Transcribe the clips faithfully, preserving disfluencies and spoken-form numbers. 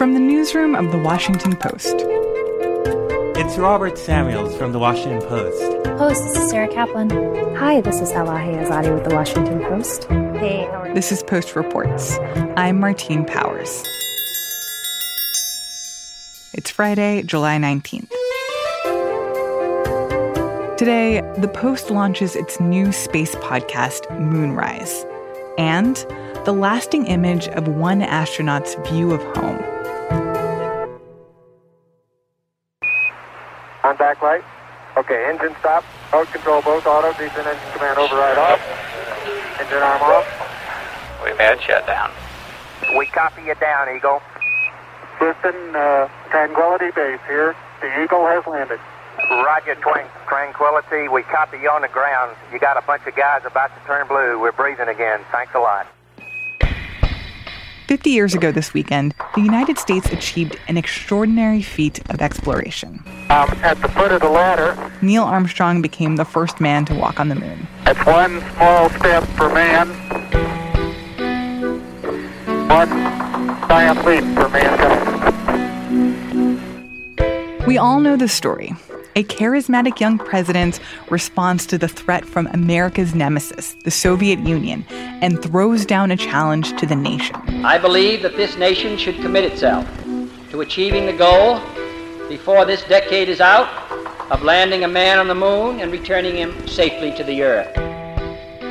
From the newsroom of The Washington Post. It's Robert Samuels from The Washington Post. Host, this is Sarah Kaplan. Hi, this is Elahi Azadi with The Washington Post. Hey, how are you? This is Post Reports. I'm Martine Powers. It's Friday, July nineteenth. Today, the Post launches its new space podcast, Moonrise, and the lasting image of one astronaut's view of home. On backlight. Okay, engine stop. Mode control both auto, descent engine command override off. Engine arm off. We've had shutdown. We copy you down, Eagle. Houston, uh, Tranquility Base here. The Eagle has landed. Roger, Tranquility. We copy you on the ground. You got a bunch of guys about to turn blue. We're breathing again. Thanks a lot. Fifty years ago this weekend, the United States achieved an extraordinary feat of exploration. Um, at the foot of the ladder, Neil Armstrong became the first man to walk on the moon. That's one small step for man, one giant leap for mankind. We all know the story. A charismatic young president responds to the threat from America's nemesis, the Soviet Union, and throws down a challenge to the nation. I believe that this nation should commit itself to achieving the goal, before this decade is out, of landing a man on the moon and returning him safely to the earth.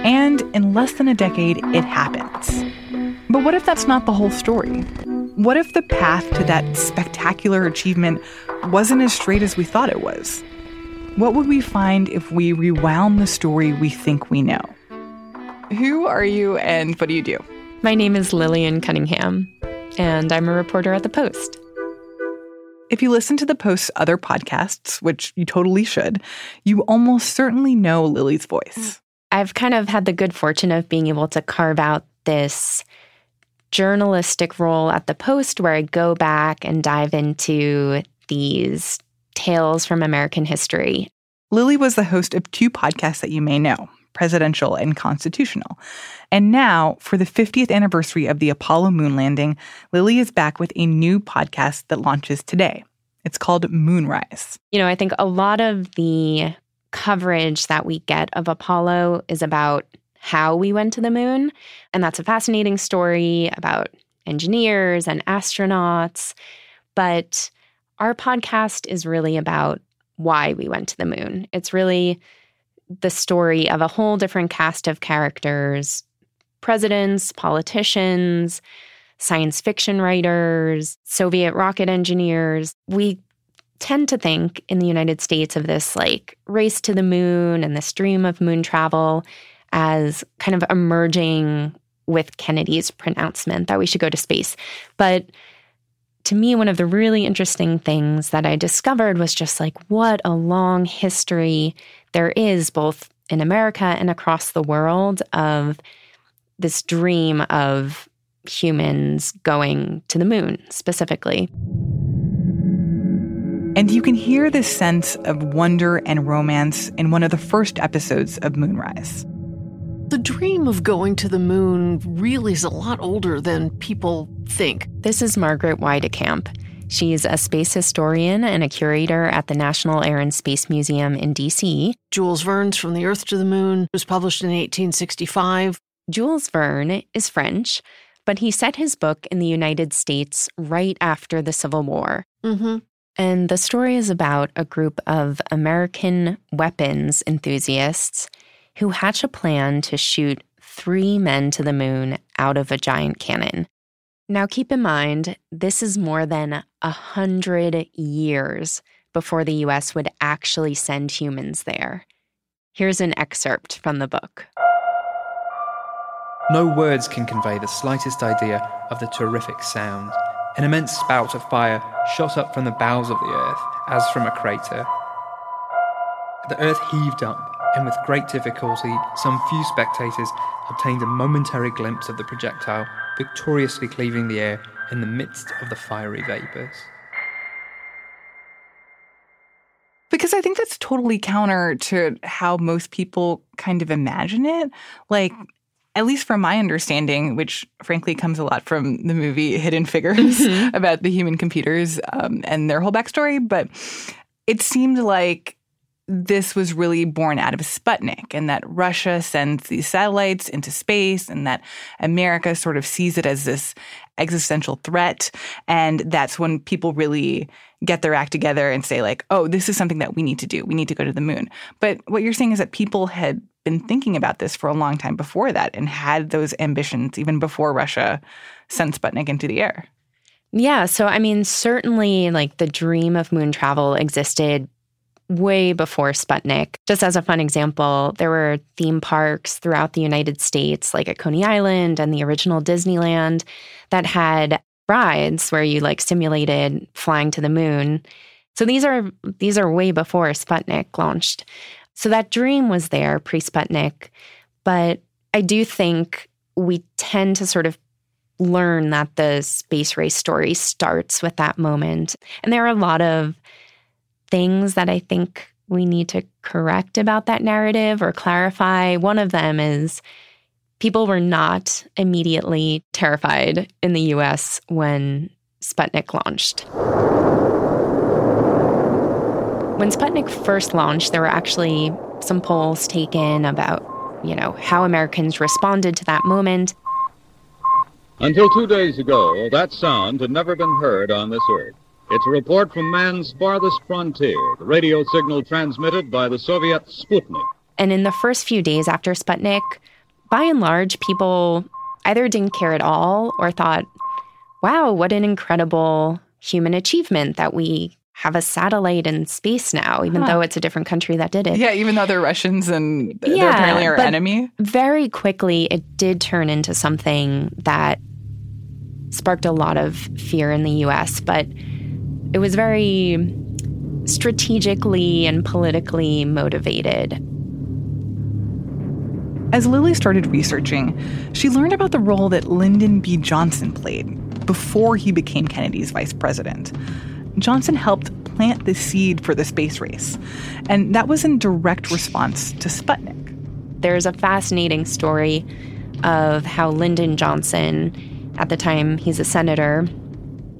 And in less than a decade, it happens. But what if that's not the whole story? What if the path to that spectacular achievement wasn't as straight as we thought it was? What would we find if we rewound the story we think we know? Who are you and what do you do? My name is Lillian Cunningham, and I'm a reporter at The Post. If you listen to The Post's other podcasts, which you totally should, you almost certainly know Lily's voice. I've kind of had the good fortune of being able to carve out this journalistic role at The Post where I go back and dive into these tales from American history. Lily was the host of two podcasts that you may know, Presidential and Constitutional. And now, for the fiftieth anniversary of the Apollo moon landing, Lily is back with a new podcast that launches today. It's called Moonrise. You know, I think a lot of the coverage that we get of Apollo is about how we went to the moon. And that's a fascinating story about engineers and astronauts. But our podcast is really about why we went to the moon. It's really the story of a whole different cast of characters, presidents, politicians, science fiction writers, Soviet rocket engineers. We tend to think in the United States of this like race to the moon and this dream of moon travel as kind of emerging with Kennedy's pronouncement that we should go to space. But to me, one of the really interesting things that I discovered was just like what a long history there is both in America and across the world of this dream of humans going to the moon specifically. And you can hear this sense of wonder and romance in one of the first episodes of Moonrise. The dream of going to the moon really is a lot older than people think. This is Margaret Weidekamp. She's a space historian and a curator at the National Air and Space Museum in D C. Jules Verne's From the Earth to the Moon was published in eighteen sixty-five. Jules Verne is French, but he set his book in the United States right after the Civil War. Mm-hmm. And the story is about a group of American weapons enthusiasts who hatch a plan to shoot three men to the moon out of a giant cannon. Now, keep in mind, this is more than a hundred years before the U S would actually send humans there. Here's an excerpt from the book. No words can convey the slightest idea of the terrific sound. An immense spout of fire shot up from the bowels of the earth, as from a crater. The earth heaved up, and with great difficulty, some few spectators obtained a momentary glimpse of the projectile victoriously cleaving the air in the midst of the fiery vapours. Because I think that's totally counter to how most people kind of imagine it. Like, at least from my understanding, which frankly comes a lot from the movie Hidden Figures mm-hmm. about the human computers um, and their whole backstory, but it seemed like this was really born out of Sputnik, and that Russia sends these satellites into space, and that America sort of sees it as this existential threat. And that's when people really get their act together and say, like, oh, this is something that we need to do. We need to go to the moon. But what you're saying is that people had been thinking about this for a long time before that and had those ambitions even before Russia sent Sputnik into the air. Yeah. So, I mean, certainly, like, the dream of moon travel existed way before Sputnik. Just as a fun example, there were theme parks throughout the United States, like at Coney Island and the original Disneyland, that had rides where you like simulated flying to the moon. So these are these are way before Sputnik launched. So that dream was there pre-Sputnik. But I do think we tend to sort of learn that the space race story starts with that moment. And there are a lot of things that I think we need to correct about that narrative or clarify. One of them is people were not immediately terrified in the U S when Sputnik launched. When Sputnik first launched, there were actually some polls taken about, you know, how Americans responded to that moment. Until two days ago, that sound had never been heard on this earth. It's a report from man's farthest frontier, the radio signal transmitted by the Soviet Sputnik. And in the first few days after Sputnik, by and large, people either didn't care at all or thought, wow, what an incredible human achievement that we have a satellite in space now, even huh. though it's a different country that did it. Yeah, even though they're Russians and they're yeah, apparently our but enemy. Very quickly, it did turn into something that sparked a lot of fear in the U S, but it was very strategically and politically motivated. As Lily started researching, she learned about the role that Lyndon B. Johnson played before he became Kennedy's vice president. Johnson helped plant the seed for the space race, and that was in direct response to Sputnik. There's a fascinating story of how Lyndon Johnson, at the time he's a senator,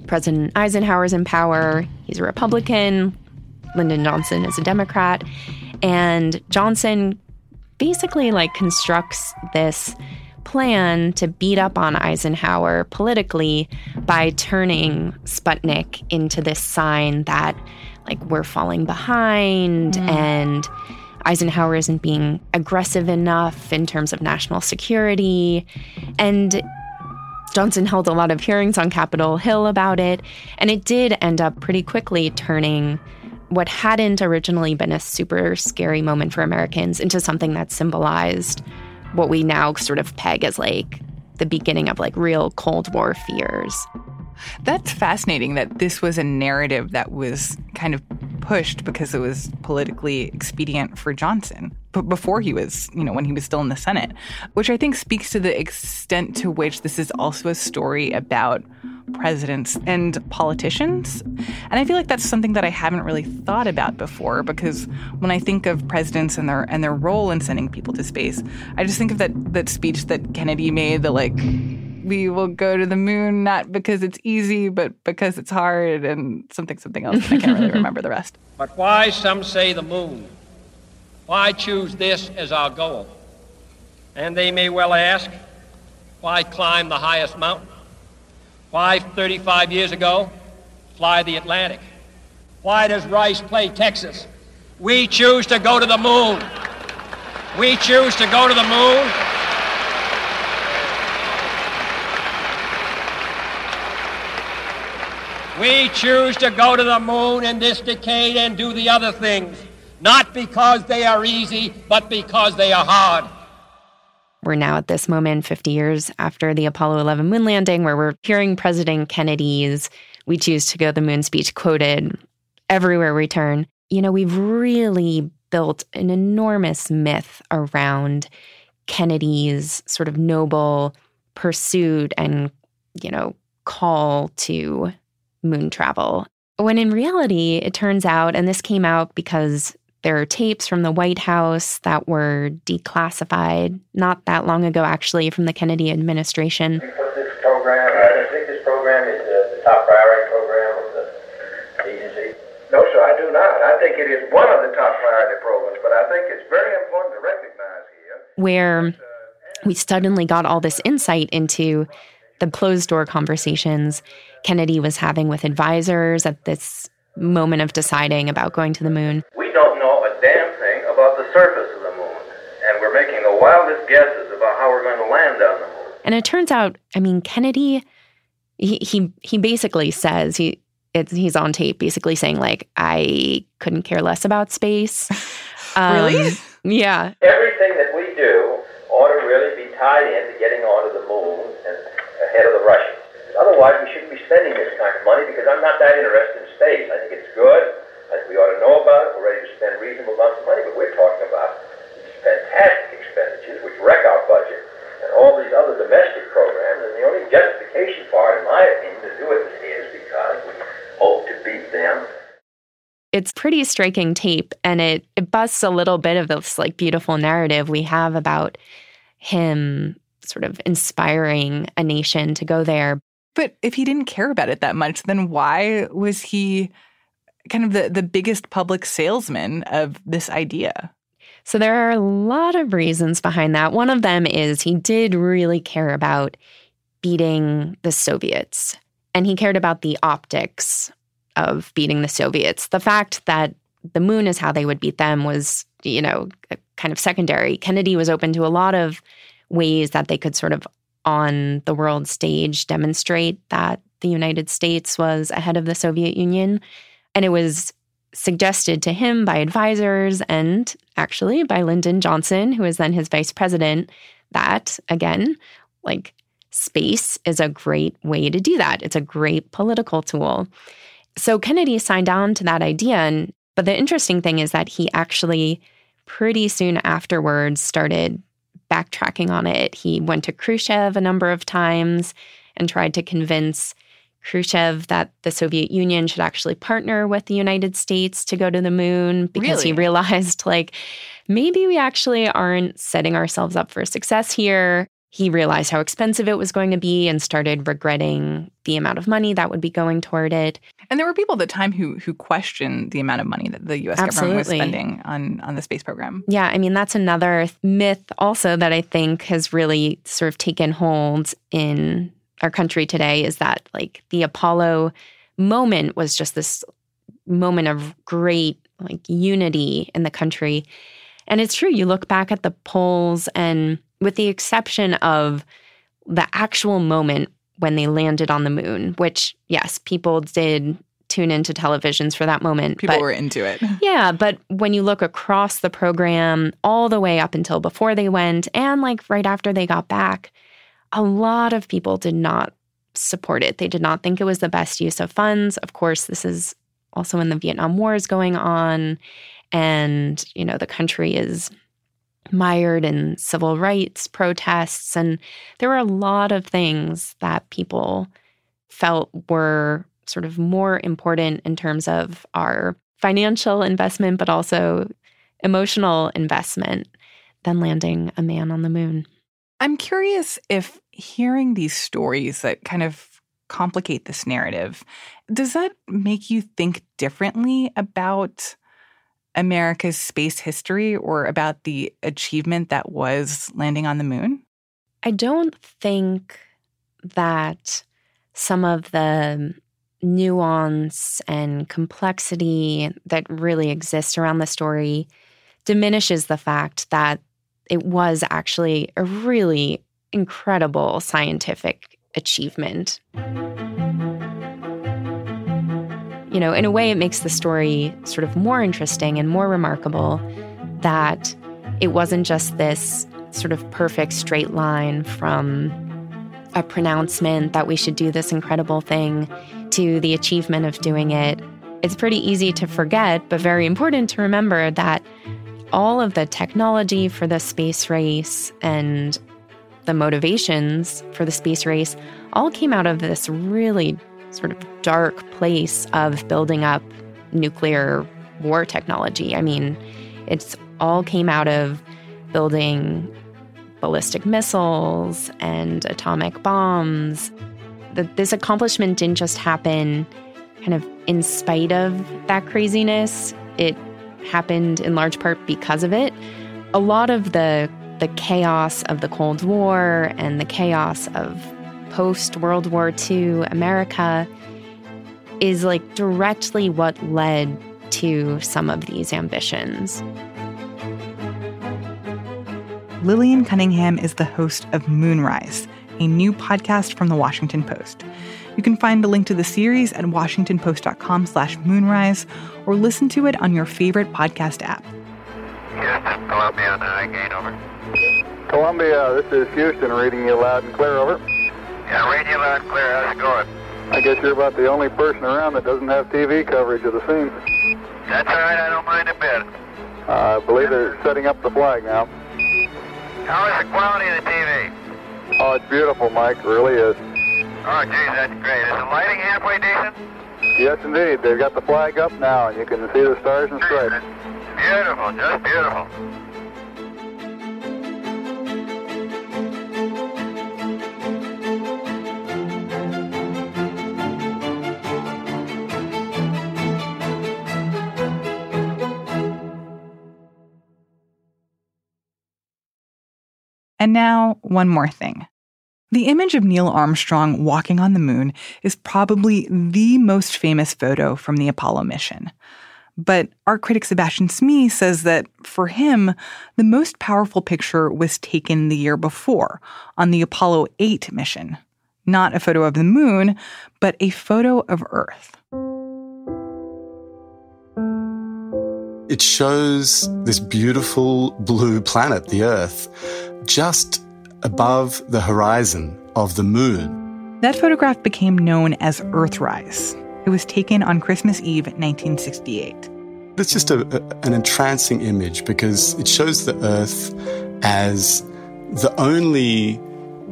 President Eisenhower's in power. He's a Republican. Lyndon Johnson is a Democrat. And Johnson basically like constructs this plan to beat up on Eisenhower politically by turning Sputnik into this sign that like we're falling behind mm. and Eisenhower isn't being aggressive enough in terms of national security. And Johnson held a lot of hearings on Capitol Hill about it, and it did end up pretty quickly turning what hadn't originally been a super scary moment for Americans into something that symbolized what we now sort of peg as like the beginning of like real Cold War fears. That's fascinating that this was a narrative that was kind of pushed because it was politically expedient for Johnson, but before he was, you know, when he was still in the Senate, which I think speaks to the extent to which this is also a story about presidents and politicians. And I feel like that's something that I haven't really thought about before, because when I think of presidents and their and their role in sending people to space, I just think of that that speech that Kennedy made, the like, we will go to the moon, not because it's easy, but because it's hard, and something, something else. And I can't really remember the rest. But why some say the moon? Why choose this as our goal? And they may well ask, why climb the highest mountain? Why, thirty-five years ago, fly the Atlantic? Why does Rice play Texas? We choose to go to the moon. We choose to go to the moon. We choose to go to the moon in this decade and do the other things, not because they are easy, but because they are hard. We're now at this moment, fifty years after the Apollo eleven moon landing, where we're hearing President Kennedy's "We choose to go to the moon" speech quoted everywhere we turn. You know, we've really built an enormous myth around Kennedy's sort of noble pursuit and, you know, call to moon travel. When in reality, it turns out, and this came out because There are tapes from the White House that were declassified not that long ago, actually, from the Kennedy administration. This program, I think this program is the, the top priority program of the agency. No, sir, I do not. I think it is one of the top priority programs, but I think it's very important to recognize here. Where we suddenly got all this insight into the closed-door conversations Kennedy was having with advisors at this moment of deciding about going to the moon. We don't know a damn thing about the surface of the moon, and we're making the wildest guesses about how we're going to land on the moon. And it turns out, I mean, Kennedy, he he, he basically says, he it's, he's on tape basically saying, like, I couldn't care less about space. um, really? Yeah. Everything that we do ought to really be tied into getting onto the moon and ahead of the Russians. Otherwise, we shouldn't be spending this kind of money because I'm not that interested in space. I think it's good. I think we ought to know about it. We're ready to spend reasonable amounts of money, but we're talking about these fantastic expenditures which wreck our budget and all these other domestic programs. And the only justification part, in my opinion, to do it is because we hope to beat them. It's pretty striking tape, and it, it busts a little bit of this like beautiful narrative we have about him sort of inspiring a nation to go there. But if he didn't care about it that much, then why was he kind of the, the biggest public salesman of this idea? So there are a lot of reasons behind that. One of them is he did really care about beating the Soviets, and he cared about the optics of beating the Soviets. The fact that the moon is how they would beat them was, you know, kind of secondary. Kennedy was open to a lot of ways that they could sort of on the world stage demonstrate that the United States was ahead of the Soviet Union. And it was suggested to him by advisors and actually by Lyndon Johnson, who was then his vice president, that, again, like space is a great way to do that. It's a great political tool. So Kennedy signed on to that idea. And, but the interesting thing is that he actually pretty soon afterwards started backtracking on it. He went to Khrushchev a number of times and tried to convince Khrushchev that the Soviet Union should actually partner with the United States to go to the moon because Really? He realized, like, maybe we actually aren't setting ourselves up for success here. He realized how expensive it was going to be and started regretting the amount of money that would be going toward it. And there were people at the time who who questioned the amount of money that the U S Absolutely. Government was spending on, on the space program. Yeah, I mean, that's another myth also that I think has really sort of taken hold in our country today is that, like, the Apollo moment was just this moment of great, like, unity in the country. And it's true. You look back at the polls and with the exception of the actual moment when they landed on the moon, which, yes, people did tune into televisions for that moment. People but, were into it. Yeah, but when you look across the program all the way up until before they went and, like, right after they got back, a lot of people did not support it. They did not think it was the best use of funds. Of course, this is also when the Vietnam War is going on and, you know, the country is mired in civil rights protests, and there were a lot of things that people felt were sort of more important in terms of our financial investment, but also emotional investment than landing a man on the moon. I'm curious if hearing these stories that kind of complicate this narrative, does that make you think differently about America's space history or about the achievement that was landing on the moon? I don't think that some of the nuance and complexity that really exists around the story diminishes the fact that it was actually a really incredible scientific achievement. You know, in a way, it makes the story sort of more interesting and more remarkable that it wasn't just this sort of perfect straight line from a pronouncement that we should do this incredible thing to the achievement of doing it. It's pretty easy to forget, but very important to remember that all of the technology for the space race and the motivations for the space race all came out of this really sort of dark place of building up nuclear war technology. I mean, it's all came out of building ballistic missiles and atomic bombs. The, this accomplishment didn't just happen kind of in spite of that craziness. It happened in large part because of it. A lot of the the chaos of the Cold War and the chaos of post-World War Two America is like directly what led to some of these ambitions. Lillian Cunningham is the host of Moonrise, a new podcast from the Washington Post. You can find a link to the series at washingtonpost.com slash moonrise or listen to it on your favorite podcast app. Houston, Columbia, nine, gain, over. Columbia, this is Houston, reading you loud and clear, over. Yeah, reading you loud and clear. How's it going? I guess you're about the only person around that doesn't have T V coverage of the scene. That's all right, I don't mind a bit. Uh, I believe they're setting up the flag now. How is the quality of the T V? Oh, it's beautiful, Mike, it really is. Oh, geez, that's great. Is the lighting halfway decent? Yes, indeed. They've got the flag up now, and you can see the stars and stripes. Beautiful, just beautiful. And now, one more thing. The image of Neil Armstrong walking on the moon is probably the most famous photo from the Apollo mission. But art critic Sebastian Smee says that, for him, the most powerful picture was taken the year before, on the Apollo eight mission. Not a photo of the moon, but a photo of Earth. It shows this beautiful blue planet, the Earth, just above the horizon of the moon. That photograph became known as Earthrise. It was taken on Christmas Eve, nineteen sixty-eight. It's just a, a, an entrancing image because it shows the Earth as the only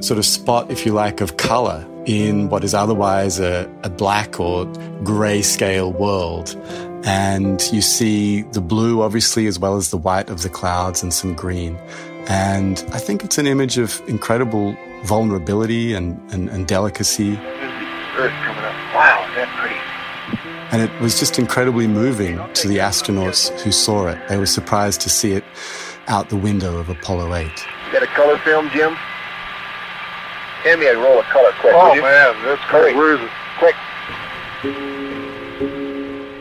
sort of spot, if you like, of colour in what is otherwise a, a black or grey-scale world. And you see the blue, obviously, as well as the white of the clouds and some green. And I think it's an image of incredible vulnerability and, and, and delicacy. Earth coming up. Wow, is that pretty? And it was just incredibly moving to the astronauts who saw it. They were surprised to see it out the window of Apollo eight. Got a color film, Jim? Hand me a roll of color quick. Oh, man, that's great. Where is it? Quick.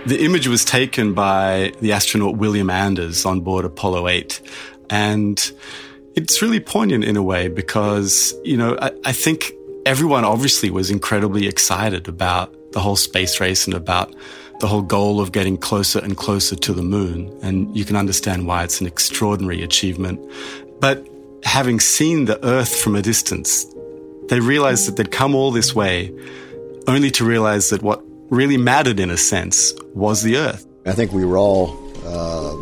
The image was taken by the astronaut William Anders on board Apollo eight. And it's really poignant in a way because, you know, I, I think everyone obviously was incredibly excited about the whole space race and about the whole goal of getting closer and closer to the moon. And you can understand why it's an extraordinary achievement. But having seen the Earth from a distance, they realized that they'd come all this way only to realize that what really mattered, in a sense, was the Earth. I think we were all Uh...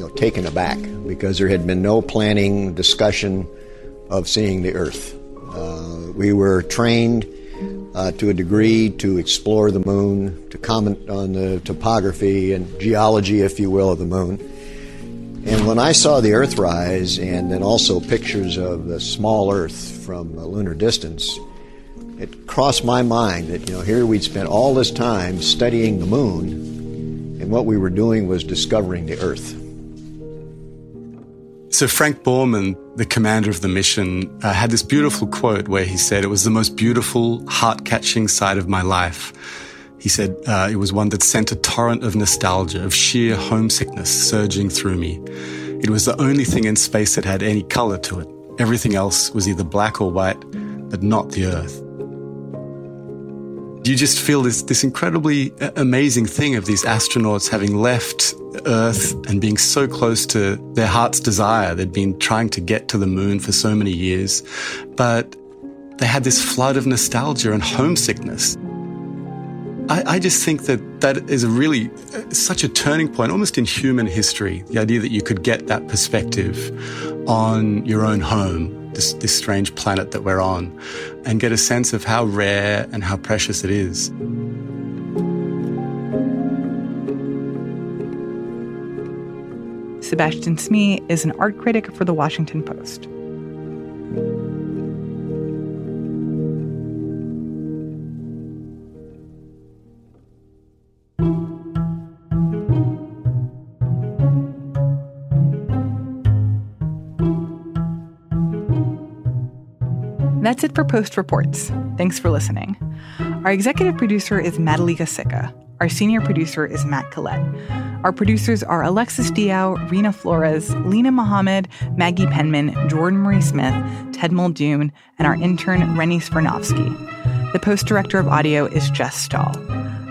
You know, taken aback because there had been no planning discussion of seeing the Earth. Uh, we were trained uh, to a degree to explore the moon, to comment on the topography and geology, if you will, of the moon. And when I saw the Earthrise and then also pictures of the small Earth from a lunar distance, it crossed my mind that, you know, here we'd spent all this time studying the moon, and what we were doing was discovering the Earth. So Frank Borman, the commander of the mission, uh, had this beautiful quote where he said, "It was the most beautiful, heart-catching sight of my life." He said, uh, it was one that sent a torrent of nostalgia, of sheer homesickness surging through me. It was the only thing in space that had any color to it. Everything else was either black or white, but not the Earth. You just feel this, this incredibly amazing thing of these astronauts having left Earth and being so close to their heart's desire. They'd been trying to get to the moon for so many years, but they had this flood of nostalgia and homesickness. I, I just think that that is a really such a turning point, almost in human history, the idea that you could get that perspective on your own home. This, this strange planet that we're on, and get a sense of how rare and how precious it is. Sebastian Smee is an art critic for the Washington Post. That's it for Post Reports. Thanks for listening. Our executive producer is Madalika Sicca. Our senior producer is Matt Collette. Our producers are Alexis Diao, Rena Flores, Lena Mohammed, Maggie Penman, Jordan Marie Smith, Ted Muldoon, and our intern, Renny Svernovsky. The Post director of audio is Jess Stahl.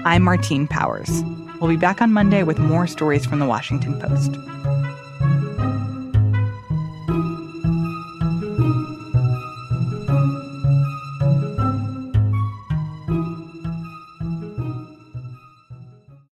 I'm Martine Powers. We'll be back on Monday with more stories from the Washington Post.